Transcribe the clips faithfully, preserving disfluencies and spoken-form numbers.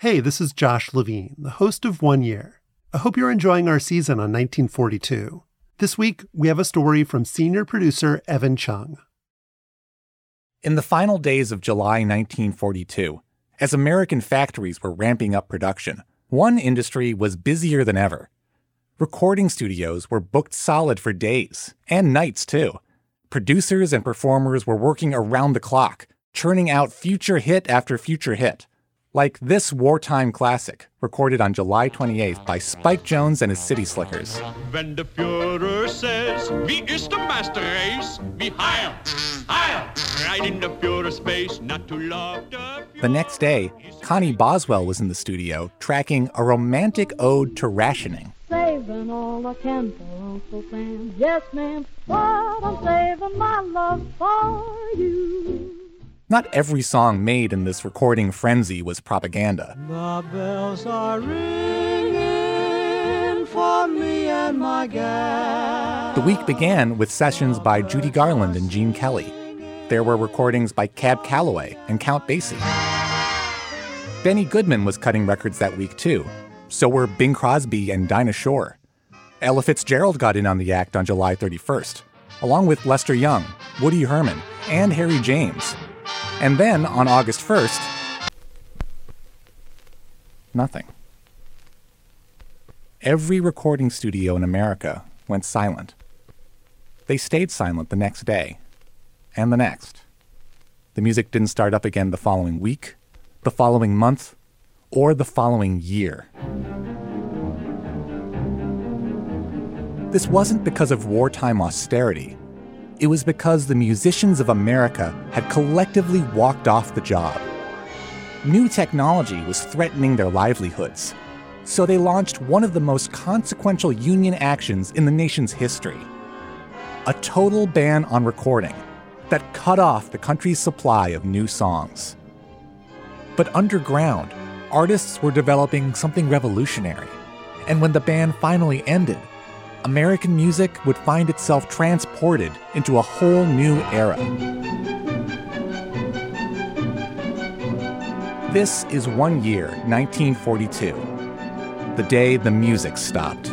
Hey, this is Josh Levine, the host of One Year. I hope you're enjoying our season on nineteen forty-two. This week, we have a story from senior producer Evan Chung. In the final days of July nineteen forty-two, as American factories were ramping up production, one industry was busier than ever. Recording studios were booked solid for days, and nights too. Producers and performers were working around the clock, churning out future hit after future hit. Like this wartime classic, recorded on July twenty-eighth by Spike Jones and his City Slickers. When the Fuhrer says, "Wie ist der Master race? Wie heil, heil, right in the Fuhrer space, not to love the Fuhrer." The next day, Connie Boswell was in the studio tracking a romantic ode to rationing. Saving all I can for Uncle Sam, yes ma'am, but I'm saving my love for you. Not every song made in this recording frenzy was propaganda. The bells are ringing for me and my gal. The week began with sessions by Judy Garland and Gene Kelly. There were recordings by Cab Calloway and Count Basie. Benny Goodman was cutting records that week too. So were Bing Crosby and Dinah Shore. Ella Fitzgerald got in on the act on July thirty-first, along with Lester Young, Woody Herman, and Harry James. And then, on August first, nothing. Every recording studio in America went silent. They stayed silent the next day, and the next. The music didn't start up again the following week, the following month, or the following year. This wasn't because of wartime austerity. It was because the musicians of America had collectively walked off the job. New technology was threatening their livelihoods, so they launched one of the most consequential union actions in the nation's history. A total ban on recording that cut off the country's supply of new songs. But underground, artists were developing something revolutionary, and when the ban finally ended, American music would find itself transported into a whole new era. This is One Year, nineteen forty-two, the day the music stopped.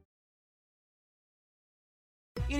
It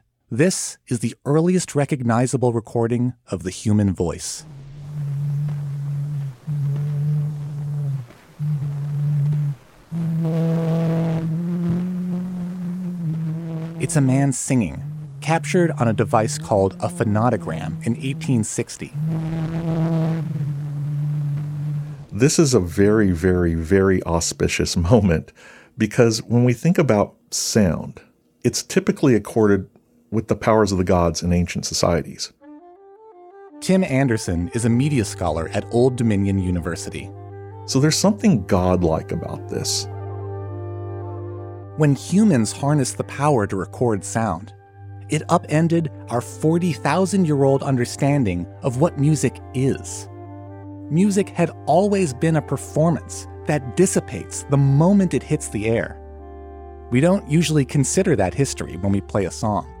this is the earliest recognizable recording of the human voice. It's a man singing, captured on a device called a phonograph in eighteen sixty. This is a very, very, very auspicious moment because when we think about sound, it's typically accorded with the powers of the gods in ancient societies. Tim Anderson is a media scholar at Old Dominion University. So there's something godlike about this. When humans harnessed the power to record sound, it upended our forty thousand year old understanding of what music is. Music had always been a performance that dissipates the moment it hits the air. We don't usually consider that history when we play a song.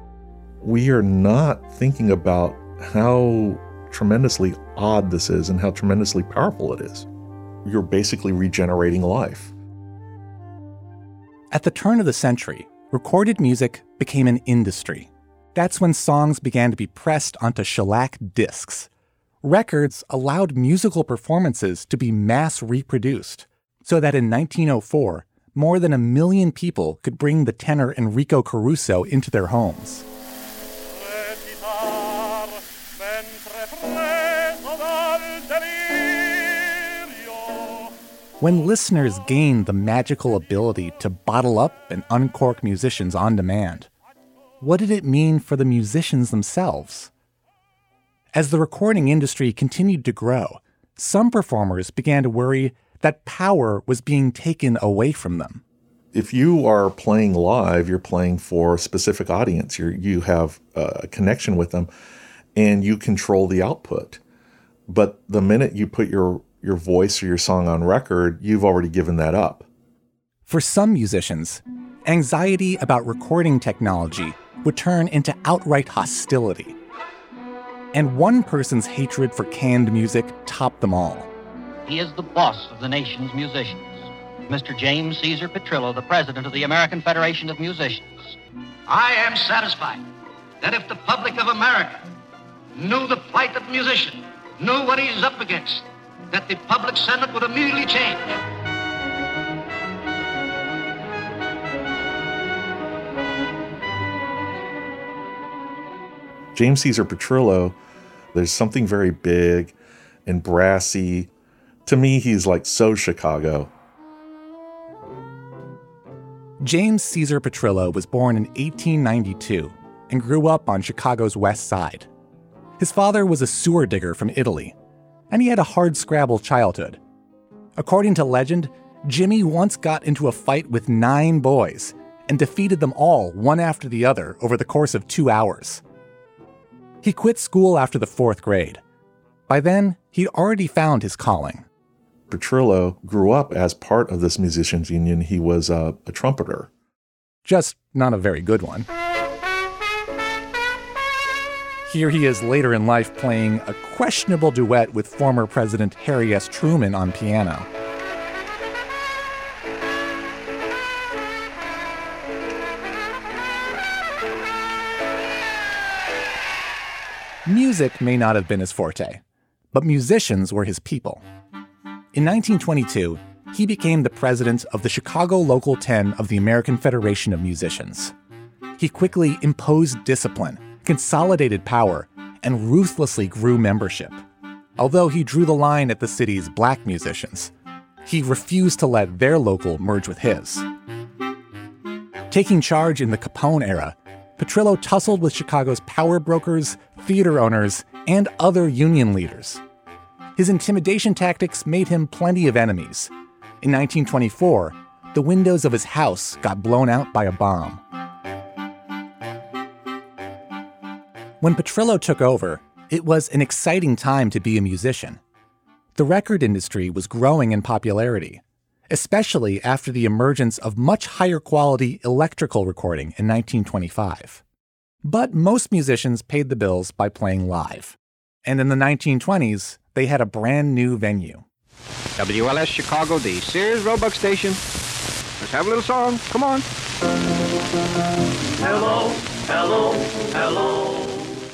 We are not thinking about how tremendously odd this is and how tremendously powerful it is. You're basically regenerating life. At the turn of the century, recorded music became an industry. That's when songs began to be pressed onto shellac discs. Records allowed musical performances to be mass reproduced, so that in nineteen oh four, more than a million people could bring the tenor Enrico Caruso into their homes. When listeners gained the magical ability to bottle up and uncork musicians on demand, what did it mean for the musicians themselves? As the recording industry continued to grow, some performers began to worry that power was being taken away from them. If you are playing live, you're playing for a specific audience. You're, you have a connection with them, and you control the output. But the minute you put your your voice or your song on record, you've already given that up. For some musicians, anxiety about recording technology would turn into outright hostility. And one person's hatred for canned music topped them all. He is the boss of the nation's musicians. Mister James Caesar Petrillo, the president of the American Federation of Musicians. I am satisfied that if the public of America knew the plight of the musician, knew what he's up against, that the public sentiment would immediately change. James Caesar Petrillo, there's something very big and brassy. To me, he's like so Chicago. James Caesar Petrillo was born in eighteen ninety-two and grew up on Chicago's West Side. His father was a sewer digger from Italy, and he had a hardscrabble childhood. According to legend, Jimmy once got into a fight with nine boys and defeated them all one after the other over the course of two hours. He quit school after the fourth grade. By then, he'd already found his calling. Petrillo grew up as part of this musicians' union. He was a, a trumpeter. Just not a very good one. Here he is later in life playing a questionable duet with former President Harry S. Truman on piano. Music may not have been his forte, but musicians were his people. In nineteen twenty-two, he became the president of the Chicago Local ten of the American Federation of Musicians. He quickly imposed discipline, consolidated power, and ruthlessly grew membership. Although he drew the line at the city's black musicians, he refused to let their local merge with his. Taking charge in the Capone era, Petrillo tussled with Chicago's power brokers, theater owners, and other union leaders. His intimidation tactics made him plenty of enemies. In nineteen twenty-four, the windows of his house got blown out by a bomb. When Petrillo took over, it was an exciting time to be a musician. The record industry was growing in popularity, especially after the emergence of much higher quality electrical recording in nineteen twenty-five. But most musicians paid the bills by playing live. And in the nineteen twenties, they had a brand new venue. W L S Chicago, the Sears Roebuck Station. Let's have a little song. Come on. Hello, hello, hello.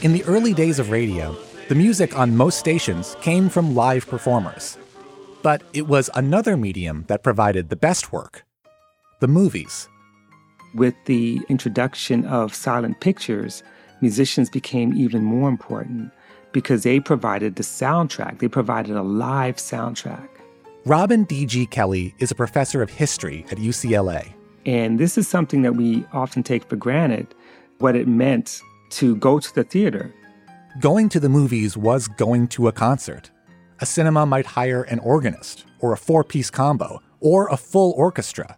In the early days of radio, the music on most stations came from live performers. But it was another medium that provided the best work, the movies. With the introduction of silent pictures, musicians became even more important because they provided the soundtrack. They provided a live soundtrack. Robin D G. Kelley is a professor of history at U C L A. And this is something that we often take for granted, what it meant to go to the theater. Going to the movies was going to a concert. A cinema might hire an organist, or a four-piece combo, or a full orchestra.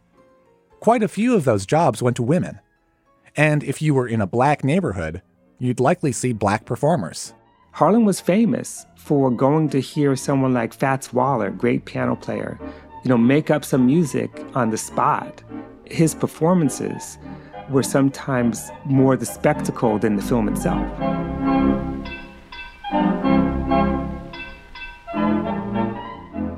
Quite a few of those jobs went to women. And if you were in a black neighborhood, you'd likely see black performers. Harlem was famous for going to hear someone like Fats Waller, great piano player, you know, make up some music on the spot. His performances were sometimes more the spectacle than the film itself.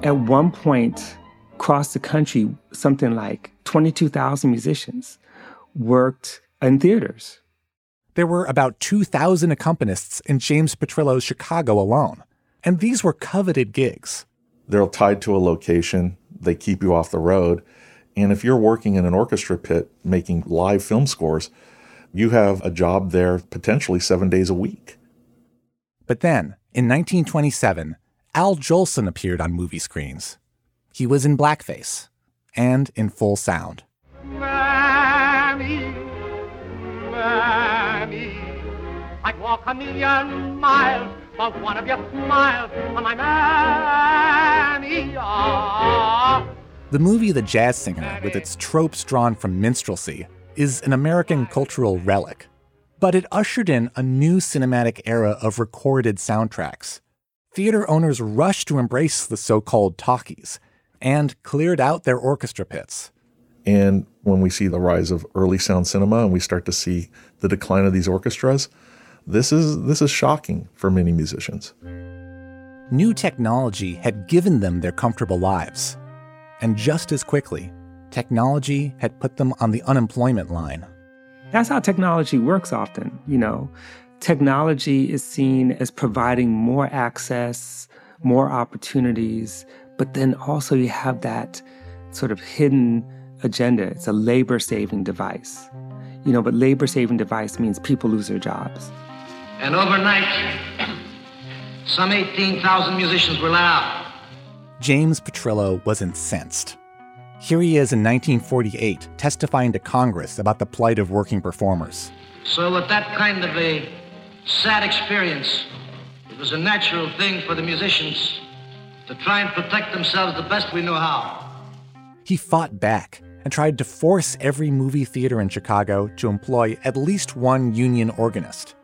At one point, across the country, something like twenty-two thousand musicians worked in theaters. There were about two thousand accompanists in James Petrillo's Chicago alone, and these were coveted gigs. They're tied to a location. They keep you off the road. And if you're working in an orchestra pit making live film scores, you have a job there potentially seven days a week. But then, in nineteen twenty-seven, Al Jolson appeared on movie screens. He was in blackface and in full sound. Mammy, Mammy, I'd walk a million miles for one of your smiles on my Mammy. Oh. The movie The Jazz Singer, with its tropes drawn from minstrelsy, is an American cultural relic. But it ushered in a new cinematic era of recorded soundtracks. Theater owners rushed to embrace the so-called talkies and cleared out their orchestra pits. And when we see the rise of early sound cinema and we start to see the decline of these orchestras, this is, this is shocking for many musicians. New technology had given them their comfortable lives. And just as quickly, technology had put them on the unemployment line. That's how technology works often, you know. Technology is seen as providing more access, more opportunities, but then also you have that sort of hidden agenda. It's a labor-saving device. You know, but labor-saving device means people lose their jobs. And overnight, some eighteen thousand musicians were let out. James Petrillo was incensed. Here he is in nineteen forty-eight, testifying to Congress about the plight of working performers. So with that kind of a sad experience, it was a natural thing for the musicians to try and protect themselves the best we knew how. He fought back and tried to force every movie theater in Chicago to employ at least one union organist.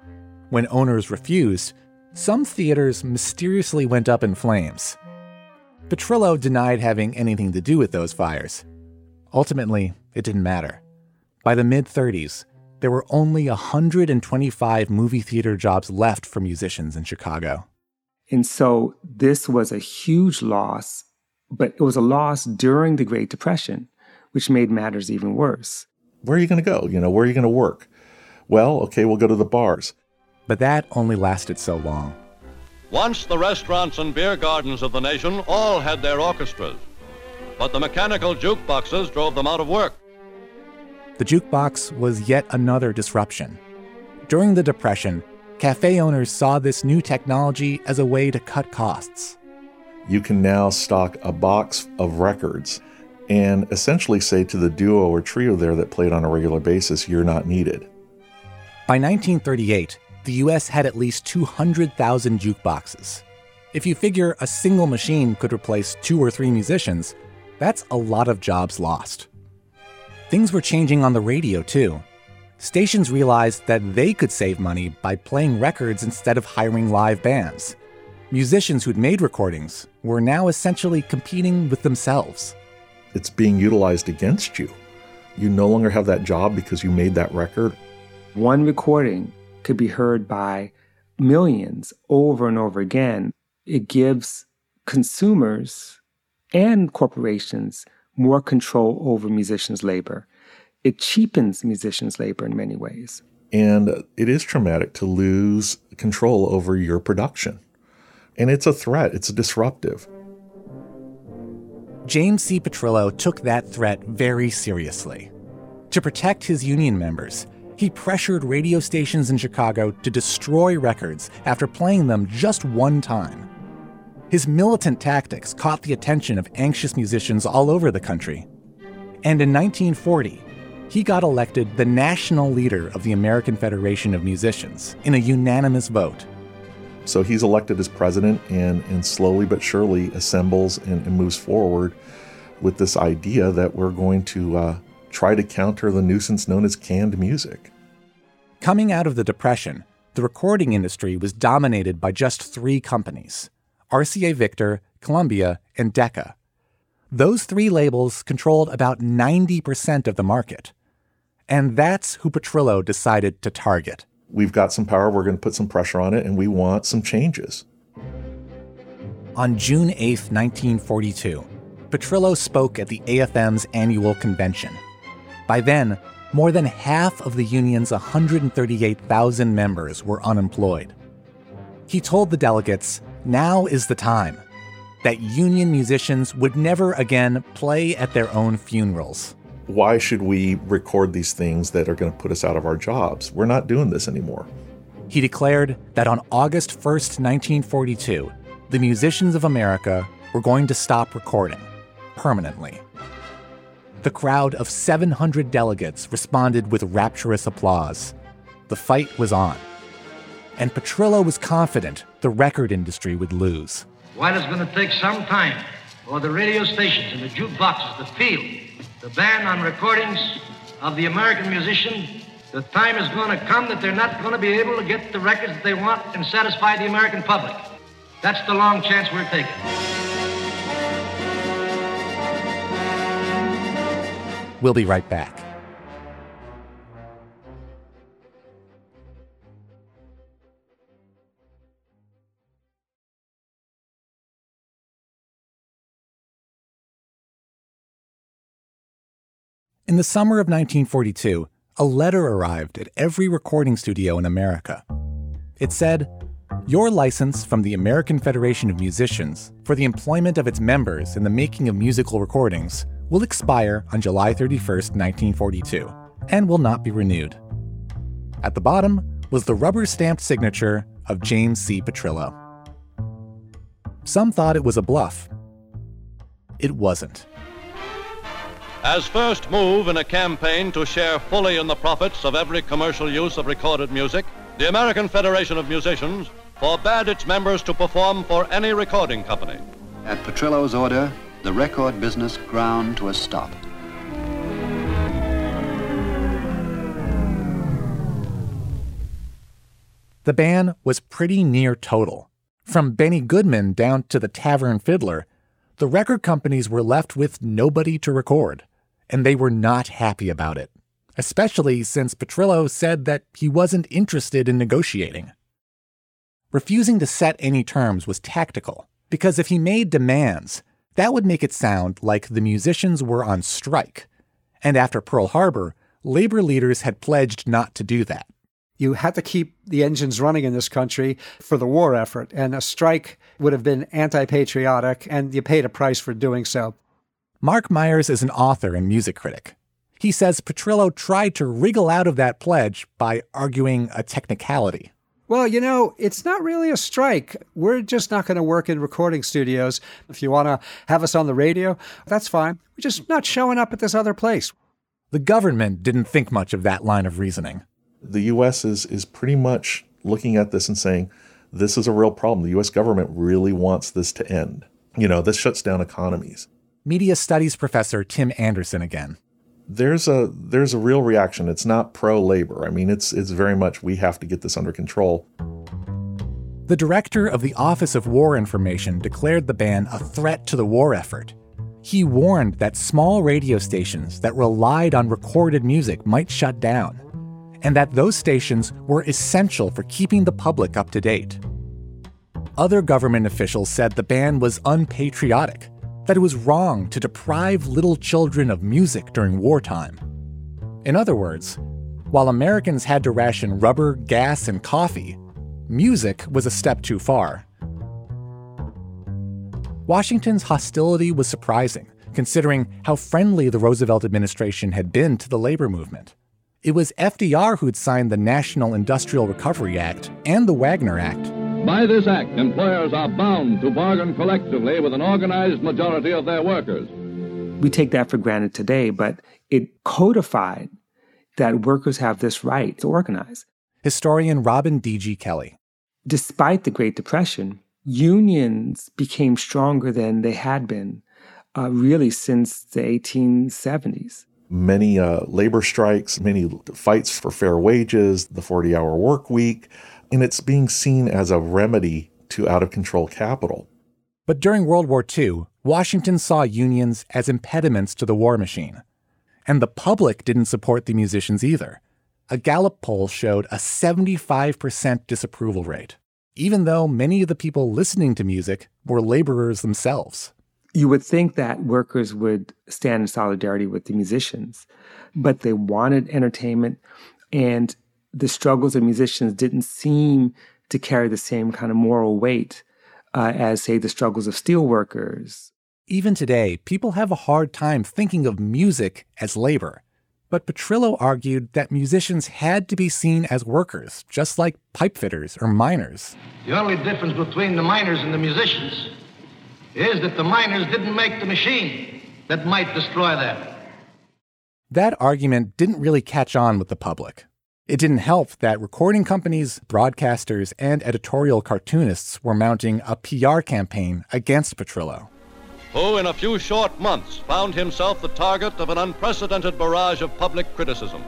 When owners refused, some theaters mysteriously went up in flames. Petrillo denied having anything to do with those fires. Ultimately, it didn't matter. By the mid-thirties, there were only one hundred twenty-five movie theater jobs left for musicians in Chicago. And so this was a huge loss, but it was a loss during the Great Depression, which made matters even worse. Where are you going to go? You know, where are you going to work? Well, okay, we'll go to the bars. But that only lasted so long. Once the restaurants and beer gardens of the nation all had their orchestras, but the mechanical jukeboxes drove them out of work. The jukebox was yet another disruption. During the Depression, cafe owners saw this new technology as a way to cut costs. You can now stock a box of records and essentially say to the duo or trio there that played on a regular basis, you're not needed. By nineteen thirty-eight, the U S had at least two hundred thousand jukeboxes. If you figure a single machine could replace two or three musicians, that's a lot of jobs lost. Things were changing on the radio, too. Stations realized that they could save money by playing records instead of hiring live bands. Musicians who'd made recordings were now essentially competing with themselves. It's being utilized against you. You no longer have that job because you made that record. One recording could be heard by millions over and over again. It gives consumers and corporations more control over musicians' labor. It cheapens musicians' labor in many ways. And it is traumatic to lose control over your production. And it's a threat. It's disruptive. James C. Petrillo took that threat very seriously. To protect his union members, he pressured radio stations in Chicago to destroy records after playing them just one time. His militant tactics caught the attention of anxious musicians all over the country. And in nineteen forty, he got elected the national leader of the American Federation of Musicians in a unanimous vote. So he's elected as president and, and slowly but surely assembles and, and moves forward with this idea that we're going to uh, try to counter the nuisance known as canned music. Coming out of the Depression, the recording industry was dominated by just three companies: R C A Victor, Columbia, and Decca. Those three labels controlled about ninety percent of the market. And that's who Petrillo decided to target. We've got some power, we're going to put some pressure on it, and we want some changes. On June eighth, nineteen forty-two, Petrillo spoke at the A F M's annual convention. By then, more than half of the union's one hundred thirty-eight thousand members were unemployed. He told the delegates, now is the time, that union musicians would never again play at their own funerals. Why should we record these things that are going to put us out of our jobs? We're not doing this anymore. He declared that on August first, nineteen forty-two, the musicians of America were going to stop recording permanently. The crowd of seven hundred delegates responded with rapturous applause. The fight was on. And Petrillo was confident the record industry would lose. While it's going to take some time for the radio stations and the jukeboxes to feel the ban on recordings of the American musician, the time is going to come that they're not going to be able to get the records that they want and satisfy the American public. That's the long chance we're taking. We'll be right back. In the summer of nineteen forty-two, a letter arrived at every recording studio in America. It said, "Your license from the American Federation of Musicians for the employment of its members in the making of musical recordings will expire on July thirty-first, nineteen forty-two, and will not be renewed." At the bottom was the rubber-stamped signature of James C. Petrillo. Some thought it was a bluff. It wasn't. As first move in a campaign to share fully in the profits of every commercial use of recorded music, the American Federation of Musicians forbade its members to perform for any recording company. At Petrillo's order, the record business ground to a stop. The ban was pretty near total. From Benny Goodman down to the Tavern Fiddler, the record companies were left with nobody to record. And they were not happy about it, especially since Petrillo said that he wasn't interested in negotiating. Refusing to set any terms was tactical, because if he made demands, that would make it sound like the musicians were on strike. And after Pearl Harbor, labor leaders had pledged not to do that. You had to keep the engines running in this country for the war effort, and a strike would have been anti-patriotic, and you paid a price for doing so. Mark Myers is an author and music critic. He says Petrillo tried to wriggle out of that pledge by arguing a technicality. Well, you know, it's not really a strike. We're just not going to work in recording studios. If you want to have us on the radio, that's fine. We're just not showing up at this other place. The government didn't think much of that line of reasoning. The U S is, is pretty much looking at this and saying, this is a real problem. The U S government really wants this to end. You know, this shuts down economies. Media studies professor Tim Anderson again. There's a there's a real reaction. It's not pro-labor. I mean, it's it's very much we have to get this under control. The director of the Office of War Information declared the ban a threat to the war effort. He warned that small radio stations that relied on recorded music might shut down, and that those stations were essential for keeping the public up to date. Other government officials said the ban was unpatriotic, that it was wrong to deprive little children of music during wartime. In other words, while Americans had to ration rubber, gas, and coffee, music was a step too far. Washington's hostility was surprising, considering how friendly the Roosevelt administration had been to the labor movement. It was F D R who'd signed the National Industrial Recovery Act and the Wagner Act. By this act, employers are bound to bargain collectively with an organized majority of their workers. We take that for granted today, but it codified that workers have this right to organize. Historian Robin D G. Kelley. Despite the Great Depression, unions became stronger than they had been, uh, really since the eighteen seventies. Many uh, labor strikes, many fights for fair wages, the forty-hour work week. And it's being seen as a remedy to out-of-control capital. But during World War Two, Washington saw unions as impediments to the war machine. And the public didn't support the musicians either. A Gallup poll showed a seventy-five percent disapproval rate, even though many of the people listening to music were laborers themselves. You would think that workers would stand in solidarity with the musicians, but they wanted entertainment, and the struggles of musicians didn't seem to carry the same kind of moral weight uh, as, say, the struggles of steel workers. Even today, people have a hard time thinking of music as labor. But Petrillo argued that musicians had to be seen as workers, just like pipefitters or miners. The only difference between the miners and the musicians is that the miners didn't make the machine that might destroy them. That argument didn't really catch on with the public. It didn't help that recording companies, broadcasters, and editorial cartoonists were mounting a P R campaign against Petrillo, who in a few short months found himself the target of an unprecedented barrage of public criticism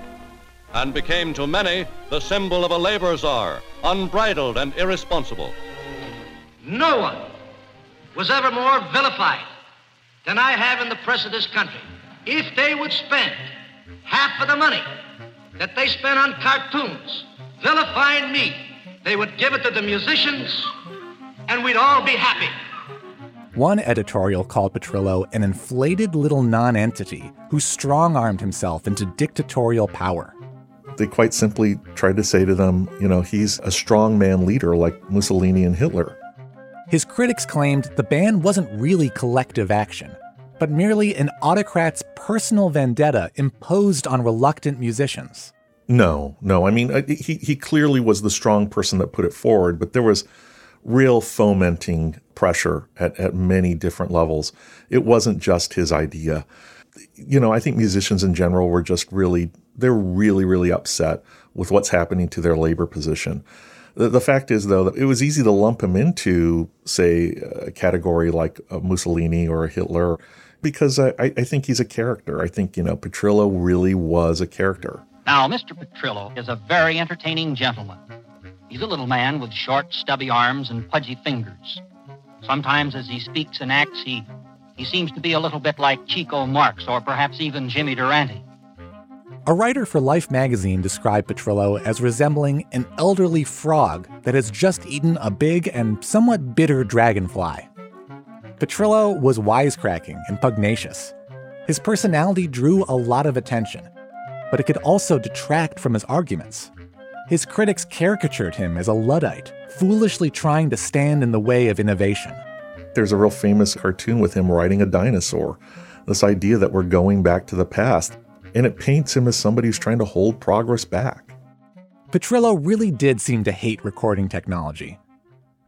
and became to many the symbol of a labor czar, unbridled and irresponsible. No one was ever more vilified than I have in the press of this country. If they would spend half of the money that they spent on cartoons vilifying me, they would give it to the musicians and we'd all be happy. One editorial called Petrillo an inflated little nonentity who strong-armed himself into dictatorial power. They quite simply tried to say to them, you know, he's a strongman leader like Mussolini and Hitler. His critics claimed the ban wasn't really collective action, but merely an autocrat's personal vendetta imposed on reluctant musicians. No, no. I mean, he, he clearly was the strong person that put it forward, but there was real fomenting pressure at, at many different levels. It wasn't just his idea. You know, I think musicians in general were just really, they're really, really upset with what's happening to their labor position. The, the fact is, though, that it was easy to lump him into, say, a category like a Mussolini or a Hitler, because I, I think he's a character. I think, you know, Petrillo really was a character. Now, Mister Petrillo is a very entertaining gentleman. He's a little man with short, stubby arms and pudgy fingers. Sometimes as he speaks and acts, he, he seems to be a little bit like Chico Marx or perhaps even Jimmy Durante. A writer for Life magazine described Petrillo as resembling an elderly frog that has just eaten a big and somewhat bitter dragonfly. Petrillo was wisecracking and pugnacious. His personality drew a lot of attention, but it could also detract from his arguments. His critics caricatured him as a Luddite, foolishly trying to stand in the way of innovation. There's a real famous cartoon with him riding a dinosaur, this idea that we're going back to the past, and it paints him as somebody who's trying to hold progress back. Petrillo really did seem to hate recording technology,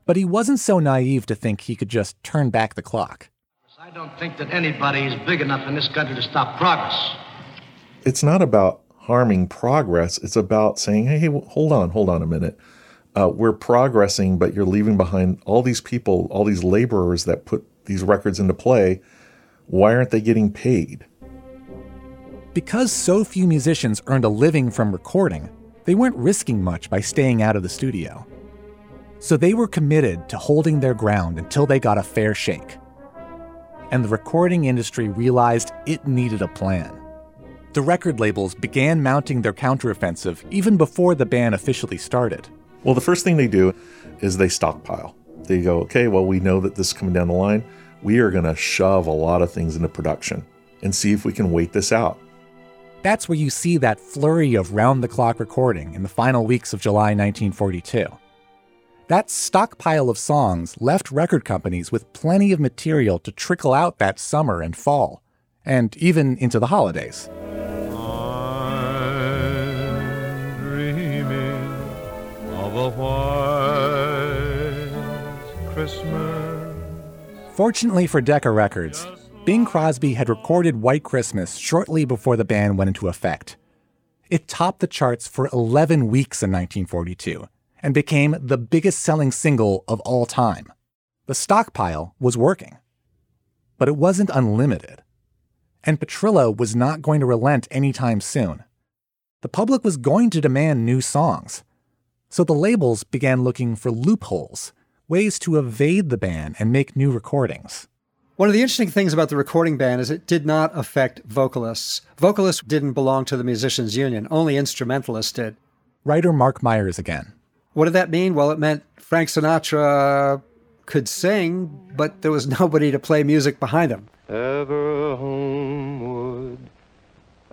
but he wasn't so naive to think he could just turn back the clock. I don't think that anybody is big enough in this country to stop progress. It's not about harming progress. It's about saying, hey, hey hold on, hold on a minute. Uh, we're progressing, but you're leaving behind all these people, all these laborers that put these records into play. Why aren't they getting paid? Because so few musicians earned a living from recording, they weren't risking much by staying out of the studio. So they were committed to holding their ground until they got a fair shake. And the recording industry realized it needed a plan. The record labels began mounting their counteroffensive even before the ban officially started. Well, the first thing they do is they stockpile. They go, okay, well, we know that this is coming down the line. We are going to shove a lot of things into production and see if we can wait this out. That's where you see that flurry of round-the-clock recording in the final weeks of July nineteen forty-two. That stockpile of songs left record companies with plenty of material to trickle out that summer and fall, and even into the holidays. I'm dreaming of a white Christmas. Fortunately for Decca Records, Bing Crosby had recorded White Christmas shortly before the ban went into effect. It topped the charts for eleven weeks in nineteen forty-two and became the biggest-selling single of all time. The stockpile was working. But it wasn't unlimited. And Petrillo was not going to relent anytime soon. The public was going to demand new songs. So the labels began looking for loopholes, ways to evade the ban and make new recordings. One of the interesting things about the recording ban is it did not affect vocalists. Vocalists didn't belong to the musicians' union, only instrumentalists did. Writer Mark Myers again. What did that mean? Well, it meant Frank Sinatra, could sing, but there was nobody to play music behind him. Ever homeward,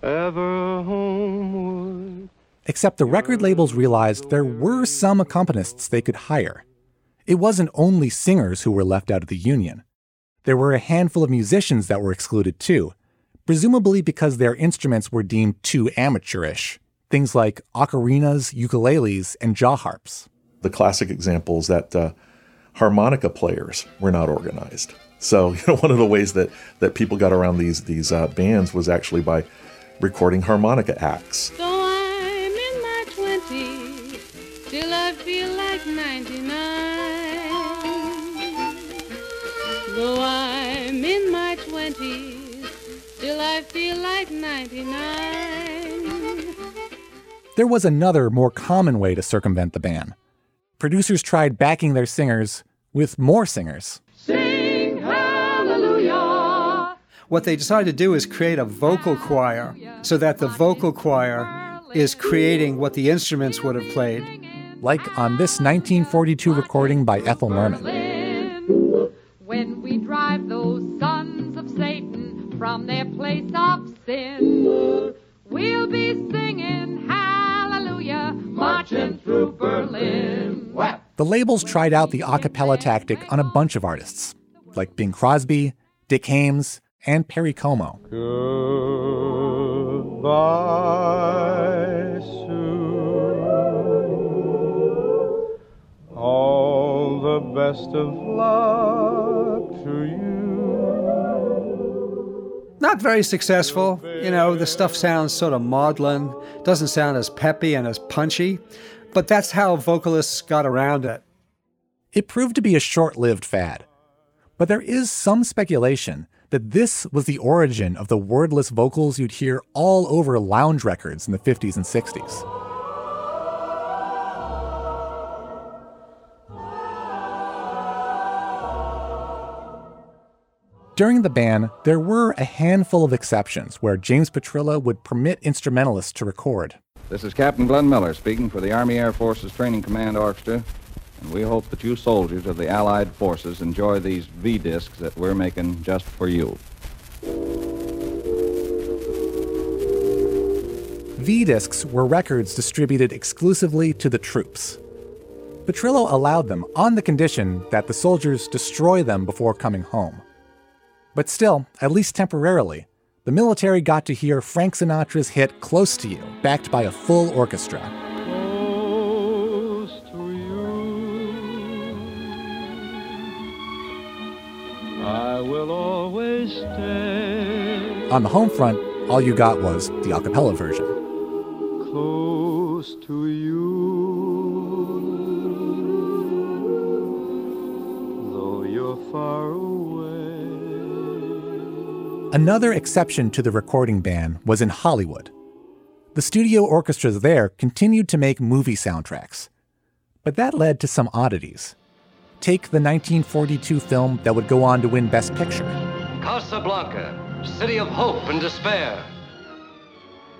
ever homeward. Except the record labels realized there were some accompanists they could hire. It wasn't only singers who were left out of the union. There were a handful of musicians that were excluded too, presumably because their instruments were deemed too amateurish. Things like ocarinas, ukuleles, and jaw harps. The classic example is that uh, harmonica players were not organized. So, you know, one of the ways that, that people got around these these uh, bands was actually by recording harmonica acts. So I'm in my twenties, till I feel like ninety-nine. Though I'm in my twenties, till I feel like ninety-nine. There was another, more common way to circumvent the ban. Producers tried backing their singers with more singers. Sing hallelujah. What they decided to do is create a vocal choir so that the vocal choir is creating what the instruments would have played. Like on this nineteen forty-two recording by Ethel Merman. When we drive those sons of Satan from their place of sin, we'll be singing hallelujah, marching through Berlin. Wow. The labels tried out the a cappella tactic on a bunch of artists, like Bing Crosby, Dick Haymes, and Perry Como. Goodbye soon, all the best of luck to you. Not very successful. You know, the stuff sounds sort of maudlin, doesn't sound as peppy and as punchy, but that's how vocalists got around it. It proved to be a short-lived fad, but there is some speculation that this was the origin of the wordless vocals you'd hear all over lounge records in the fifties and sixties. During the ban, there were a handful of exceptions where James Petrillo would permit instrumentalists to record. This is Captain Glenn Miller speaking for the Army Air Forces Training Command Orchestra, and we hope that you soldiers of the Allied Forces enjoy these V-discs that we're making just for you. V-discs were records distributed exclusively to the troops. Petrillo allowed them on the condition that the soldiers destroy them before coming home. But still, at least temporarily, the military got to hear Frank Sinatra's hit Close to You, backed by a full orchestra. Close to you, I will always stay. On the home front, all you got was the a cappella version. Close to you, though you're far away. Another exception to the recording ban was in Hollywood. The studio orchestras there continued to make movie soundtracks. But that led to some oddities. Take the nineteen forty-two film that would go on to win Best Picture. Casablanca, City of Hope and Despair.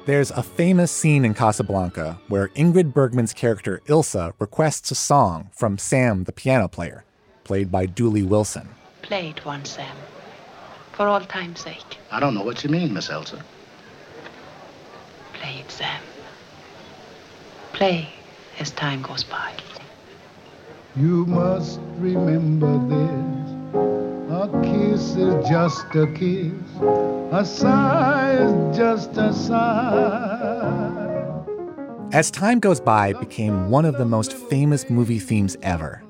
There's a famous scene in Casablanca where Ingrid Bergman's character Ilsa requests a song from Sam, the piano player, played by Dooley Wilson. Play it once, Sam. For all time's sake. I don't know what you mean, Miss Elsa. Play it, Sam. Play as time goes by. You must remember this. A kiss is just a kiss. A sigh is just a sigh. As Time Goes By became one of the most famous movie themes ever.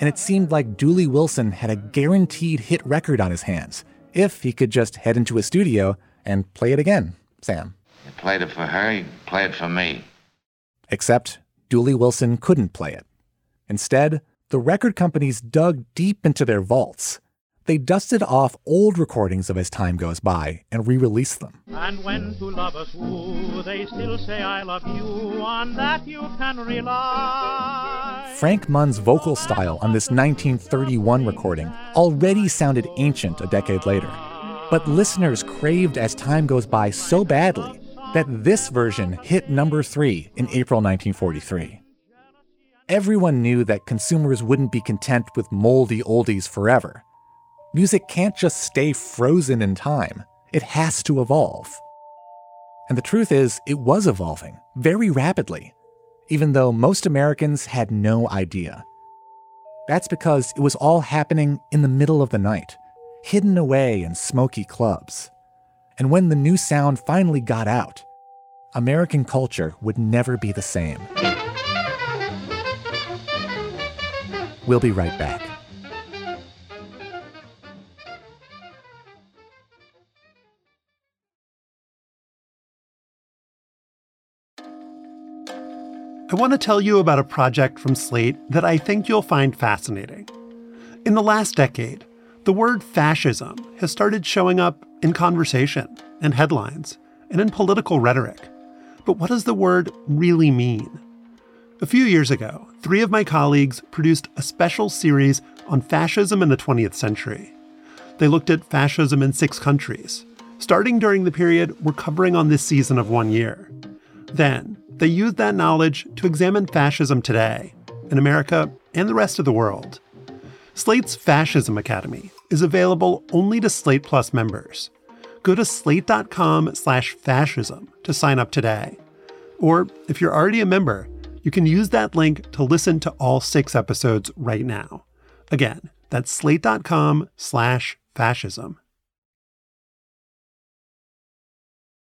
And it seemed like Dooley Wilson had a guaranteed hit record on his hands, if he could just head into a studio and play it again, Sam. You played it for her, you played it for me. Except Dooley Wilson couldn't play it. Instead, the record companies dug deep into their vaults. They dusted off old recordings of As Time Goes By and re-released them. And when two lovers woo, they still say I love you, on that you can rely. Frank Munn's vocal style on this nineteen thirty-one recording already sounded ancient a decade later. But listeners craved As Time Goes By so badly that this version hit number three in April nineteen forty-three. Everyone knew that consumers wouldn't be content with moldy oldies forever. Music can't just stay frozen in time. It has to evolve. And the truth is, it was evolving very rapidly, even though most Americans had no idea. That's because it was all happening in the middle of the night, hidden away in smoky clubs. And when the new sound finally got out, American culture would never be the same. We'll be right back. I want to tell you about a project from Slate that I think you'll find fascinating. In the last decade, the word fascism has started showing up in conversation, in headlines, and in political rhetoric. But what does the word really mean? A few years ago, three of my colleagues produced a special series on fascism in the twentieth century. They looked at fascism in six countries, starting during the period we're covering on this season of One Year. Then, they used that knowledge to examine fascism today, in America and the rest of the world. Slate's Fascism Academy is available only to Slate Plus members. Go to slate.com slash fascism to sign up today. Or if you're already a member, you can use that link to listen to all six episodes right now. Again, that's slate.com slash fascism.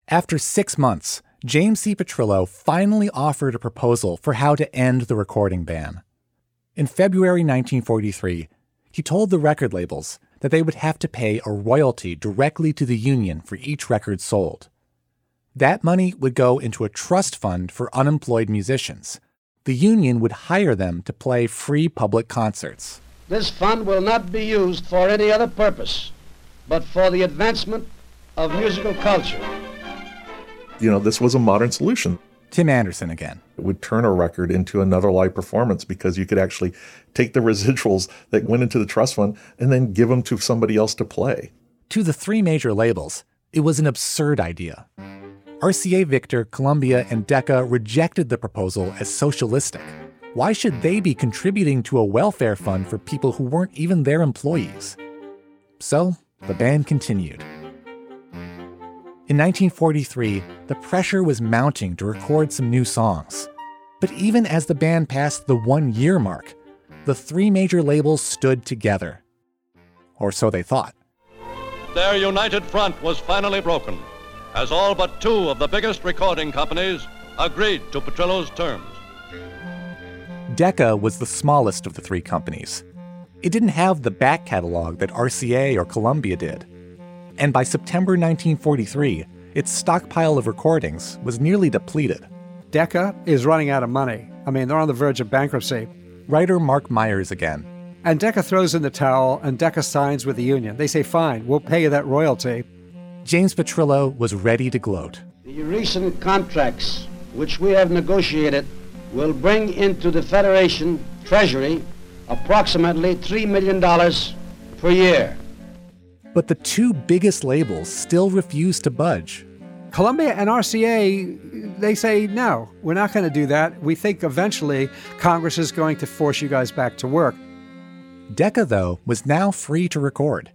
After six months, James C. Petrillo finally offered a proposal for how to end the recording ban. In February nineteen forty-three, he told the record labels that they would have to pay a royalty directly to the union for each record sold. That money would go into a trust fund for unemployed musicians. The union would hire them to play free public concerts. This fund will not be used for any other purpose, but for the advancement of musical culture. You know, this was a modern solution. Tim Anderson again. It would turn a record into another live performance because you could actually take the residuals that went into the trust fund and then give them to somebody else to play. To the three major labels, it was an absurd idea. R C A Victor, Columbia, and Decca rejected the proposal as socialistic. Why should they be contributing to a welfare fund for people who weren't even their employees? So, the ban continued. In nineteen forty-three, the pressure was mounting to record some new songs. But even as the ban passed the one-year mark, the three major labels stood together. Or so they thought. Their united front was finally broken, as all but two of the biggest recording companies agreed to Petrillo's terms. Decca was the smallest of the three companies. It didn't have the back catalog that R C A or Columbia did. And by September nineteen forty-three, its stockpile of recordings was nearly depleted. Decca is running out of money. I mean, they're on the verge of bankruptcy. Writer Mark Myers again. And Decca throws in the towel, and Decca signs with the union. They say, fine, we'll pay you that royalty. James Petrillo was ready to gloat. The recent contracts which we have negotiated will bring into the Federation Treasury approximately three million dollars per year. But the two biggest labels still refuse to budge. Columbia and R C A, they say, no, we're not going to do that. We think eventually Congress is going to force you guys back to work. Decca, though, was now free to record.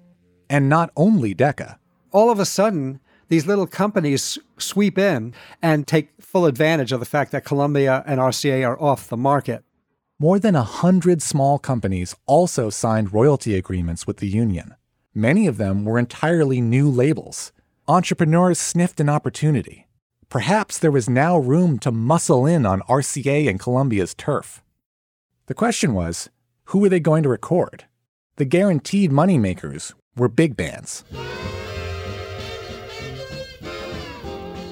And not only Decca. All of a sudden, these little companies sweep in and take full advantage of the fact that Columbia and R C A are off the market. More than a hundred small companies also signed royalty agreements with the union. Many of them were entirely new labels. Entrepreneurs sniffed an opportunity. Perhaps there was now room to muscle in on R C A and Columbia's turf. The question was, who were they going to record? The guaranteed moneymakers were big bands.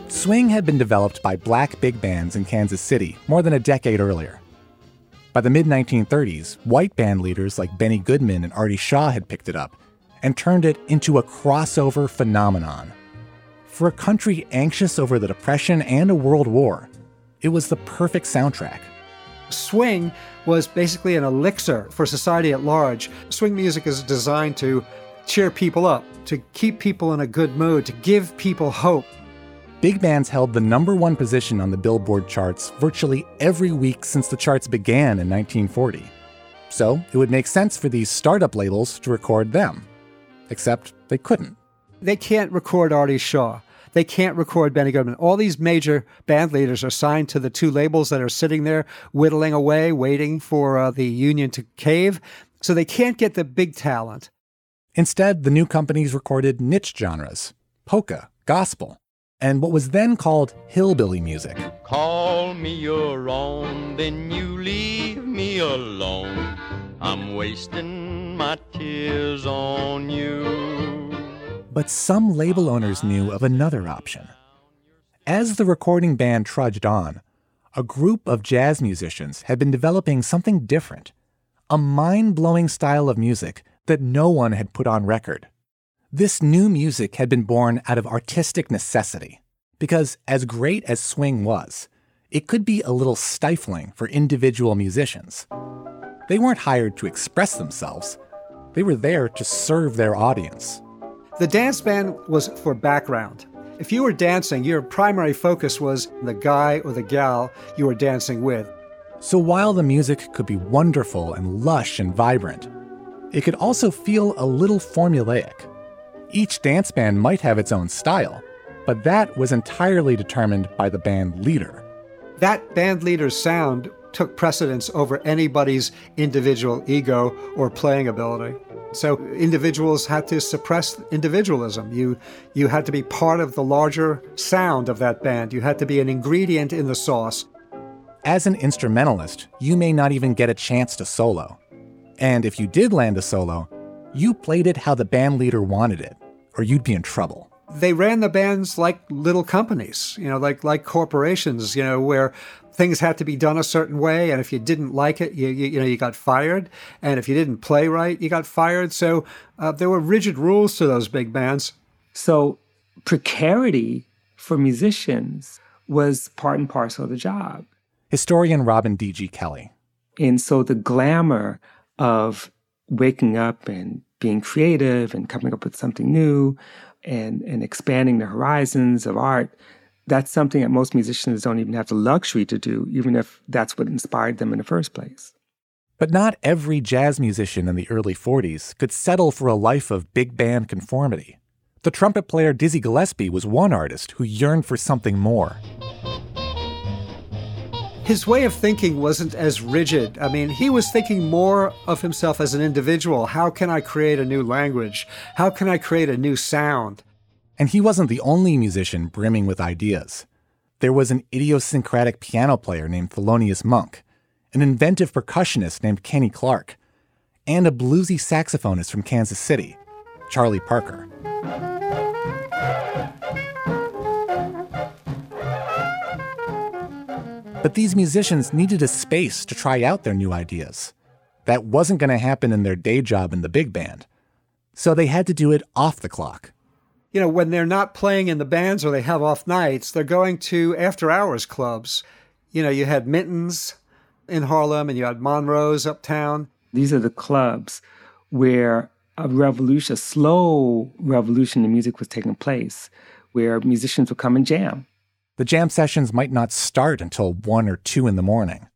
Swing had been developed by black big bands in Kansas City more than a decade earlier. By the mid nineteen thirties, white band leaders like Benny Goodman and Artie Shaw had picked it up and turned it into a crossover phenomenon. For a country anxious over the Depression and a world war, it was the perfect soundtrack. Swing was basically an elixir for society at large. Swing music is designed to cheer people up, to keep people in a good mood, to give people hope. big bands held the number one position on the Billboard charts virtually every week since the charts began in nineteen forty. So it would make sense for these startup labels to record them. Except they couldn't. They can't record Artie Shaw. They can't record Benny Goodman. All these major band leaders are signed to the two labels that are sitting there whittling away, waiting for uh, the union to cave. So they can't get the big talent. Instead, the new companies recorded niche genres, polka, gospel, and what was then called hillbilly music. Call me your own, then you leave me alone. I'm wasting my tears on you. But some label owners knew of another option. As the recording band trudged on, a group of jazz musicians had been developing something different, a mind-blowing style of music that no one had put on record. This new music had been born out of artistic necessity, because as great as swing was, it could be a little stifling for individual musicians. They weren't hired to express themselves. They were there to serve their audience. The dance band was for background. If you were dancing, your primary focus was the guy or the gal you were dancing with. So while the music could be wonderful and lush and vibrant, it could also feel a little formulaic. Each dance band might have its own style, but that was entirely determined by the band leader. That band leader's sound took precedence over anybody's individual ego or playing ability. So individuals had to suppress individualism. You you had to be part of the larger sound of that band. You had to be an ingredient in the sauce. As an instrumentalist, you may not even get a chance to solo. And if you did land a solo, you played it how the band leader wanted it, or you'd be in trouble. They ran the bands like little companies, you know, like like corporations, you know, where things had to be done a certain way, and if you didn't like it, you you, you know, you got fired, and if you didn't play right, you got fired. So uh, there were rigid rules to those big bands. So precarity for musicians was part and parcel of the job. Historian Robin D G. Kelley. And so the glamour of waking up and being creative and coming up with something new and, and expanding the horizons of art, that's something that most musicians don't even have the luxury to do, even if that's what inspired them in the first place. But not every jazz musician in the early forties could settle for a life of big band conformity. The trumpet player Dizzy Gillespie was one artist who yearned for something more. His way of thinking wasn't as rigid. I mean, he was thinking more of himself as an individual. How can I create a new language? How can I create a new sound? And he wasn't the only musician brimming with ideas. There was an idiosyncratic piano player named Thelonious Monk, an inventive percussionist named Kenny Clarke, and a bluesy saxophonist from Kansas City, Charlie Parker. But these musicians needed a space to try out their new ideas. That wasn't going to happen in their day job in the big band. So they had to do it off the clock. You know, when they're not playing in the bands or they have off nights, they're going to after-hours clubs. You know, you had Minton's in Harlem and you had Monroe's uptown. These are the clubs where a revolution, a slow revolution in music was taking place, where musicians would come and jam. The jam sessions might not start until one or two in the morning.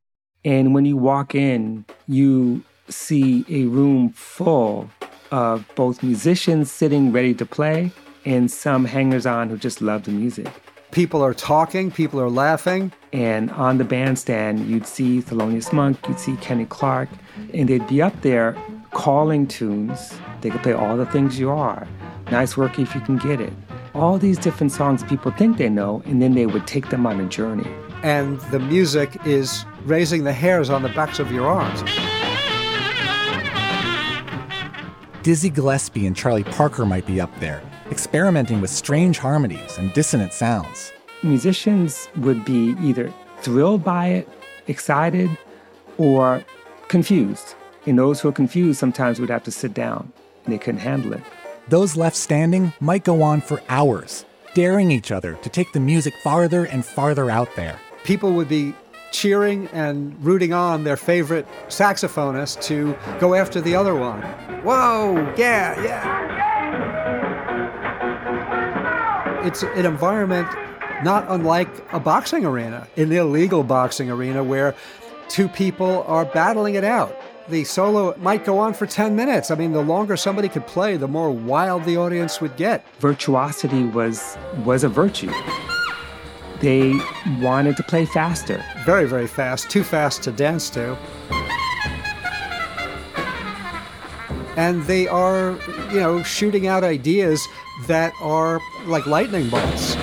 And when you walk in, you see a room full of both musicians sitting ready to play and some hangers-on who just love the music. People are talking, people are laughing. And on the bandstand, you'd see Thelonious Monk, you'd see Kenny Clarke, and they'd be up there calling tunes. They could play All the Things You Are, Nice Work If You Can Get It. All these different songs people think they know, and then they would take them on a journey. And the music is raising the hairs on the backs of your arms. Dizzy Gillespie and Charlie Parker might be up there, experimenting with strange harmonies and dissonant sounds. Musicians would be either thrilled by it, excited, or confused. And those who are confused sometimes would have to sit down, and they couldn't handle it. Those left standing might go on for hours, daring each other to take the music farther and farther out there. People would be cheering and rooting on their favorite saxophonist to go after the other one. Whoa, yeah, yeah. It's an environment not unlike a boxing arena, an illegal boxing arena where two people are battling it out. The solo might go on for ten minutes. I mean, the longer somebody could play, the more wild the audience would get. Virtuosity was was a virtue. They wanted to play faster. Very, very fast, too fast to dance to. And they are, you know, shooting out ideas that are like lightning bolts.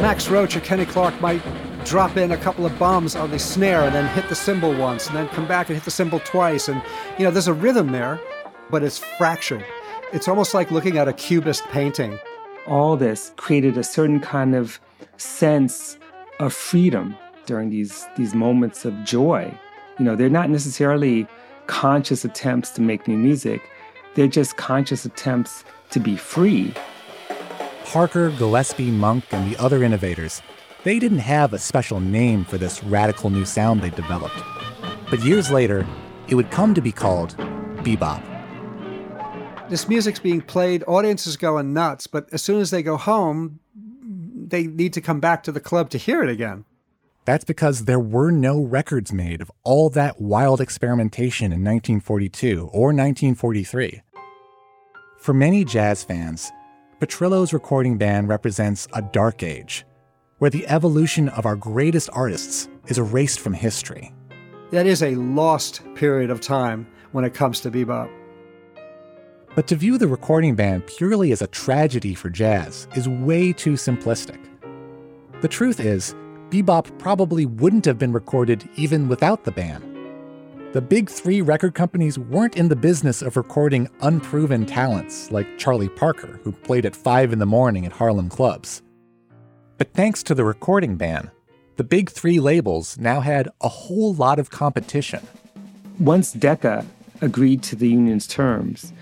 Max Roach or Kenny Clarke might drop in a couple of bombs on the snare and then hit the cymbal once and then come back and hit the cymbal twice. And, you know, there's a rhythm there, but it's fractured. It's almost like looking at a cubist painting. All this created a certain kind of sense of freedom during these, these moments of joy. You know, they're not necessarily conscious attempts to make new music. They're just conscious attempts to be free. Parker, Gillespie, Monk, and the other innovators, they didn't have a special name for this radical new sound they developed. But years later, it would come to be called bebop. This music's being played, audiences going nuts, but as soon as they go home, they need to come back to the club to hear it again. That's because there were no records made of all that wild experimentation in nineteen forty-two or nineteen forty-three. For many jazz fans, Petrillo's recording band represents a dark age, where the evolution of our greatest artists is erased from history. That is a lost period of time when it comes to bebop. But to view the recording band purely as a tragedy for jazz is way too simplistic. The truth is, bebop probably wouldn't have been recorded even without the band. The big three record companies weren't in the business of recording unproven talents like Charlie Parker, who played at five in the morning at Harlem clubs. But thanks to the recording ban, the big three labels now had a whole lot of competition. Once Decca agreed to the union's terms,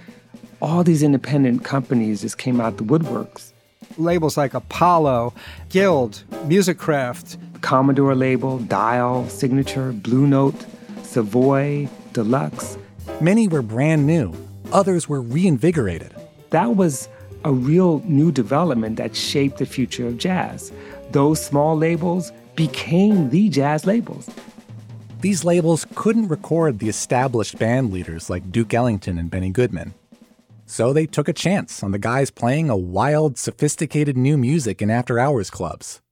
all these independent companies just came out the woodworks. Labels like Apollo, Guild, Musicraft, Commodore label, Dial, Signature, Blue Note, Savoy, Deluxe. Many were brand new. Others were reinvigorated. That was a real new development that shaped the future of jazz. Those small labels became the jazz labels. These labels couldn't record the established band leaders like Duke Ellington and Benny Goodman. So they took a chance on the guys playing a wild, sophisticated new music in after-hours clubs.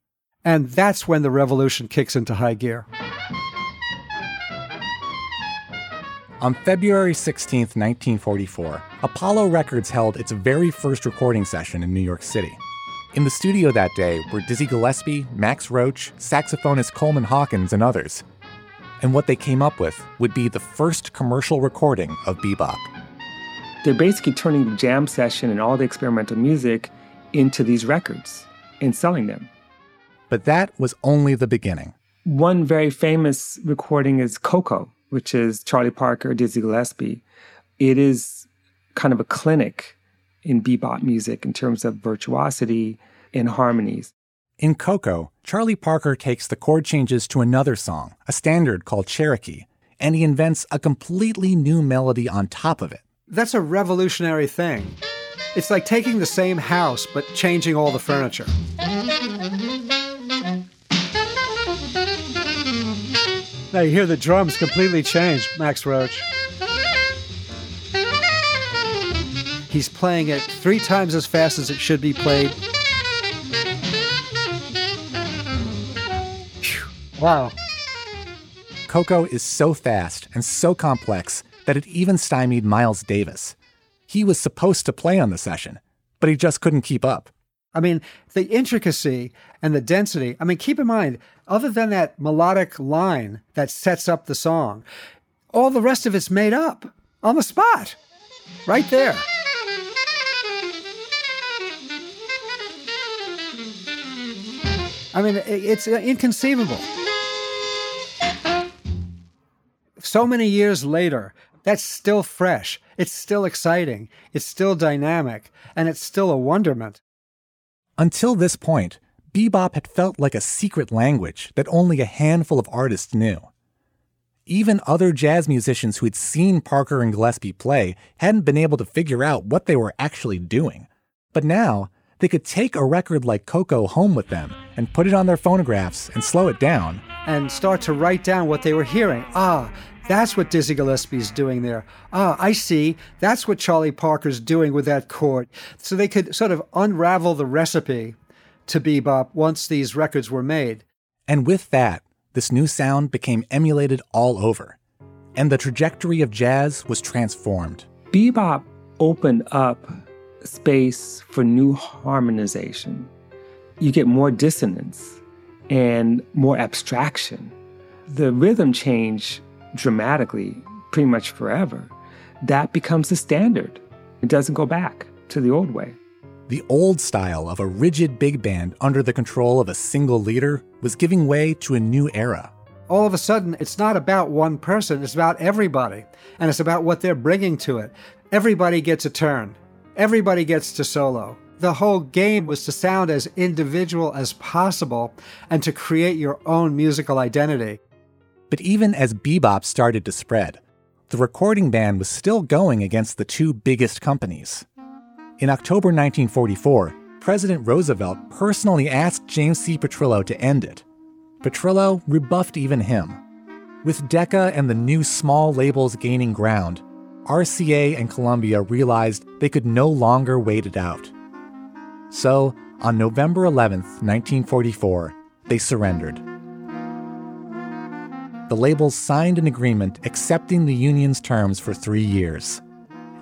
And that's when the revolution kicks into high gear. On February sixteenth, nineteen forty-four, Apollo Records held its very first recording session in New York City. In the studio that day were Dizzy Gillespie, Max Roach, saxophonist Coleman Hawkins, and others. And what they came up with would be the first commercial recording of bebop. They're basically turning the jam session and all the experimental music into these records and selling them. But that was only the beginning. One very famous recording is Coco, which is Charlie Parker, Dizzy Gillespie. It is kind of a clinic in bebop music in terms of virtuosity and harmonies. In Coco, Charlie Parker takes the chord changes to another song, a standard called Cherokee, and he invents a completely new melody on top of it. That's a revolutionary thing. It's like taking the same house but changing all the furniture. Now you hear the drums completely change, Max Roach. He's playing it three times as fast as it should be played. Whew. Wow. Coco is so fast and so complex that it even stymied Miles Davis. He was supposed to play on the session, but he just couldn't keep up. I mean, the intricacy and the density. I mean, keep in mind, other than that melodic line that sets up the song, all the rest of it's made up on the spot, right there. I mean, it's inconceivable. So many years later, that's still fresh. It's still exciting. It's still dynamic. And it's still a wonderment. Until this point, bebop had felt like a secret language that only a handful of artists knew. Even other jazz musicians who had seen Parker and Gillespie play hadn't been able to figure out what they were actually doing. But now, they could take a record like Coco home with them and put it on their phonographs and slow it down. And start to write down what they were hearing. Ah, that's what Dizzy Gillespie's doing there. Ah, I see. That's what Charlie Parker's doing with that chord. So they could sort of unravel the recipe to bebop once these records were made. And with that, this new sound became emulated all over. And the trajectory of jazz was transformed. Bebop opened up space for new harmonization. You get more dissonance and more abstraction. The rhythm changed dramatically, pretty much forever. That becomes the standard. It doesn't go back to the old way. The old style of a rigid big band under the control of a single leader was giving way to a new era. All of a sudden, it's not about one person, it's about everybody. And it's about what they're bringing to it. Everybody gets a turn. Everybody gets to solo. The whole game was to sound as individual as possible and to create your own musical identity. But even as bebop started to spread, the recording ban was still going against the two biggest companies. In October nineteen forty-four, President Roosevelt personally asked James C. Petrillo to end it. Petrillo rebuffed even him. With Decca and the new small labels gaining ground, R C A and Columbia realized they could no longer wait it out. So, on November eleventh, nineteen forty-four, they surrendered. The labels signed an agreement accepting the union's terms for three years.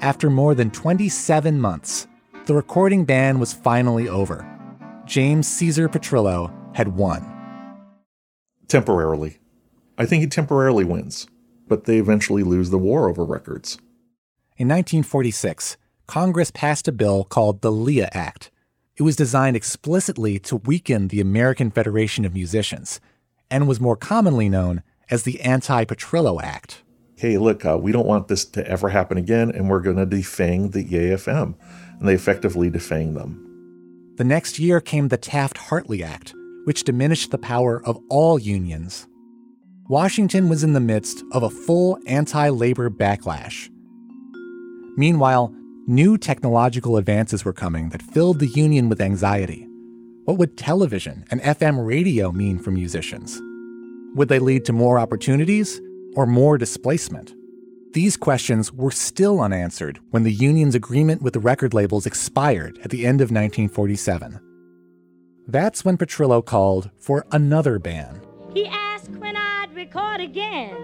After more than twenty-seven months, the recording ban was finally over. James Caesar Petrillo had won. Temporarily. I think he temporarily wins, but they eventually lose the war over records. In nineteen forty-six, Congress passed a bill called the Leah Act. It was designed explicitly to weaken the American Federation of Musicians and was more commonly known as the Anti-Petrillo Act. Hey, look, uh, we don't want this to ever happen again, and we're going to defang the E A F M. And they effectively defanged them. The next year came the Taft-Hartley Act, which diminished the power of all unions. Washington was in the midst of a full anti-labor backlash. Meanwhile, new technological advances were coming that filled the union with anxiety. What would television and F M radio mean for musicians? Would they lead to more opportunities or more displacement? These questions were still unanswered when the union's agreement with the record labels expired at the end of nineteen forty-seven. That's when Petrillo called for another ban. He asked when I'd record again.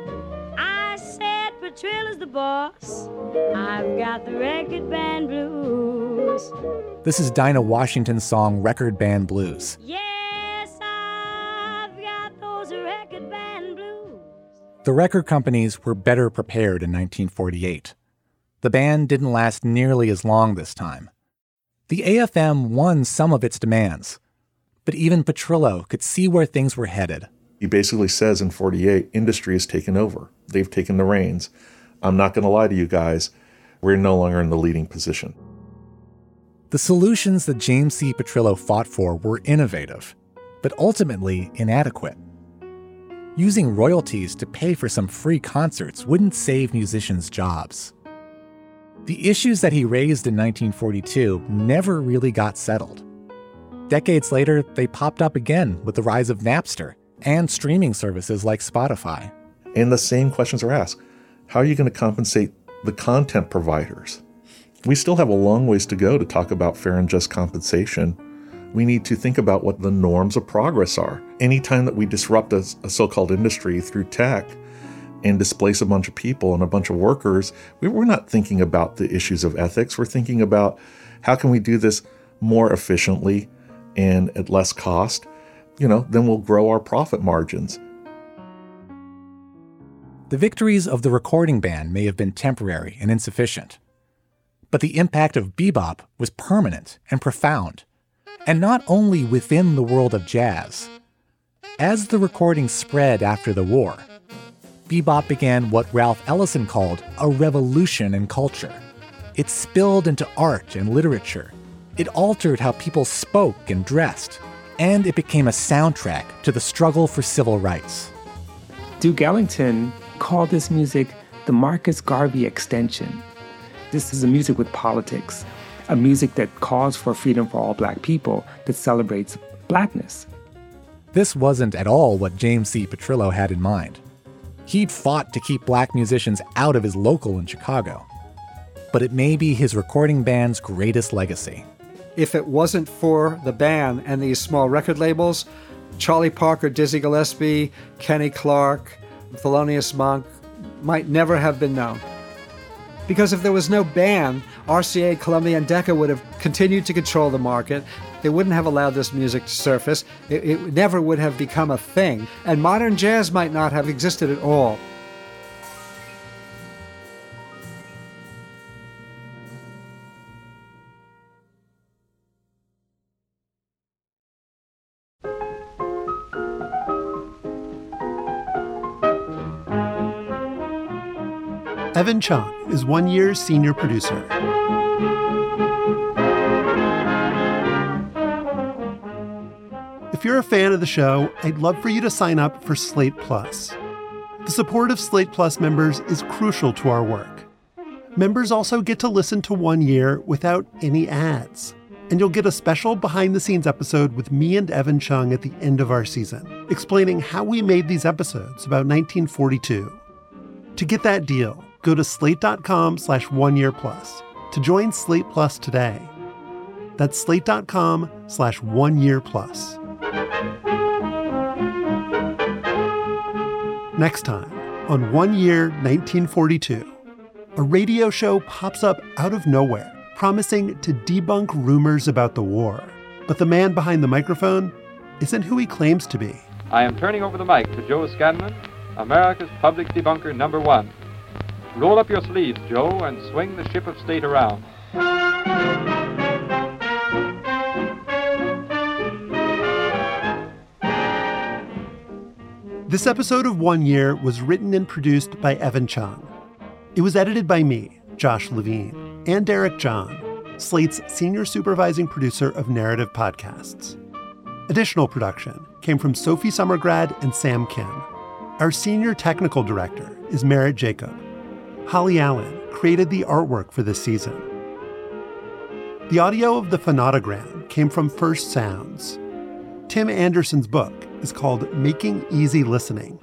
I said Petrillo's the boss. I've got the record band blues. This is Dinah Washington's song Record Band Blues. Yes, I've got those record band blues. The record companies were better prepared in nineteen forty-eight. The ban didn't last nearly as long this time. The A F M won some of its demands. But even Petrillo could see where things were headed. He basically says in forty-eight, industry has taken over. They've taken the reins. I'm not going to lie to you guys. We're no longer in the leading position. The solutions that James C. Petrillo fought for were innovative, but ultimately inadequate. Using royalties to pay for some free concerts wouldn't save musicians' jobs. The issues that he raised in nineteen forty-two never really got settled. Decades later, they popped up again with the rise of Napster and streaming services like Spotify. And the same questions are asked. How are you going to compensate the content providers? We still have a long ways to go to talk about fair and just compensation. We need to think about what the norms of progress are. Anytime that we disrupt a, a so-called industry through tech and displace a bunch of people and a bunch of workers, we, we're not thinking about the issues of ethics. We're thinking about how can we do this more efficiently and at less cost, you know, then we'll grow our profit margins. The victories of the recording ban may have been temporary and insufficient, but the impact of bebop was permanent and profound, and not only within the world of jazz. As the recording spread after the war, bebop began what Ralph Ellison called a revolution in culture. It spilled into art and literature. It altered how people spoke and dressed, and it became a soundtrack to the struggle for civil rights. Duke Ellington called this music the Marcus Garvey extension. This is a music with politics, a music that calls for freedom for all black people, that celebrates blackness. This wasn't at all what James C. Petrillo had in mind. He'd fought to keep black musicians out of his local in Chicago. But it may be his recording band's greatest legacy. If it wasn't for the band and these small record labels, Charlie Parker, Dizzy Gillespie, Kenny Clarke, Thelonious Monk might never have been known. Because if there was no band, R C A, Columbia, and Decca would have continued to control the market. They wouldn't have allowed this music to surface. It, it never would have become a thing. And modern jazz might not have existed at all. Evan Chung is One Year's senior producer. If you're a fan of the show, I'd love for you to sign up for Slate Plus. The support of Slate Plus members is crucial to our work. Members also get to listen to One Year without any ads. And you'll get a special behind-the-scenes episode with me and Evan Chung at the end of our season, explaining how we made these episodes about nineteen forty-two. To get that deal, go to slate.com slash one year plus to join Slate Plus today. That's slate.com slash one year plus. Next time on One Year nineteen forty-two, a radio show pops up out of nowhere, promising to debunk rumors about the war. But the man behind the microphone isn't who he claims to be. I am turning over the mic to Joe Scanlon, America's public debunker number one. Roll up your sleeves, Joe, and swing the ship of state around. This episode of One Year was written and produced by Evan Chung. It was edited by me, Josh Levine, and Eric John, Slate's senior supervising producer of narrative podcasts. Additional production came from Sophie Summergrad and Sam Kim. Our senior technical director is Merritt Jacob. Holly Allen created the artwork for this season. The audio of the Phonautogram came from First Sounds. Tim Anderson's book is called Making Easy Listening.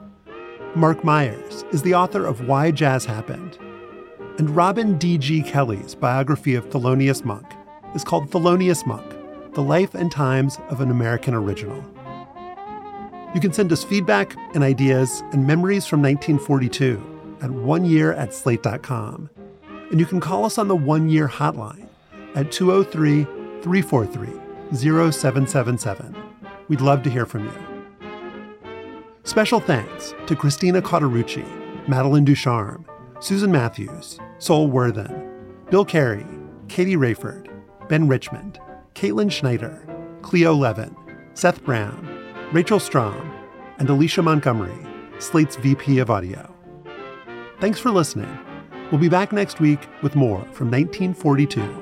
Mark Myers is the author of Why Jazz Happened. And Robin D G. Kelley's biography of Thelonious Monk is called Thelonious Monk, The Life and Times of an American Original. You can send us feedback and ideas and memories from nineteen forty-two at one year at slate dot com. And you can call us on the One Year hotline at two oh three, three four three, oh seven seven seven. We'd love to hear from you. Special thanks to Christina Cotterucci, Madeline Ducharme, Susan Matthews, Sol Worthen, Bill Carey, Katie Rayford, Ben Richmond, Caitlin Schneider, Cleo Levin, Seth Brown, Rachel Strom, and Alicia Montgomery, Slate's V P of Audio. Thanks for listening. We'll be back next week with more from nineteen forty-two.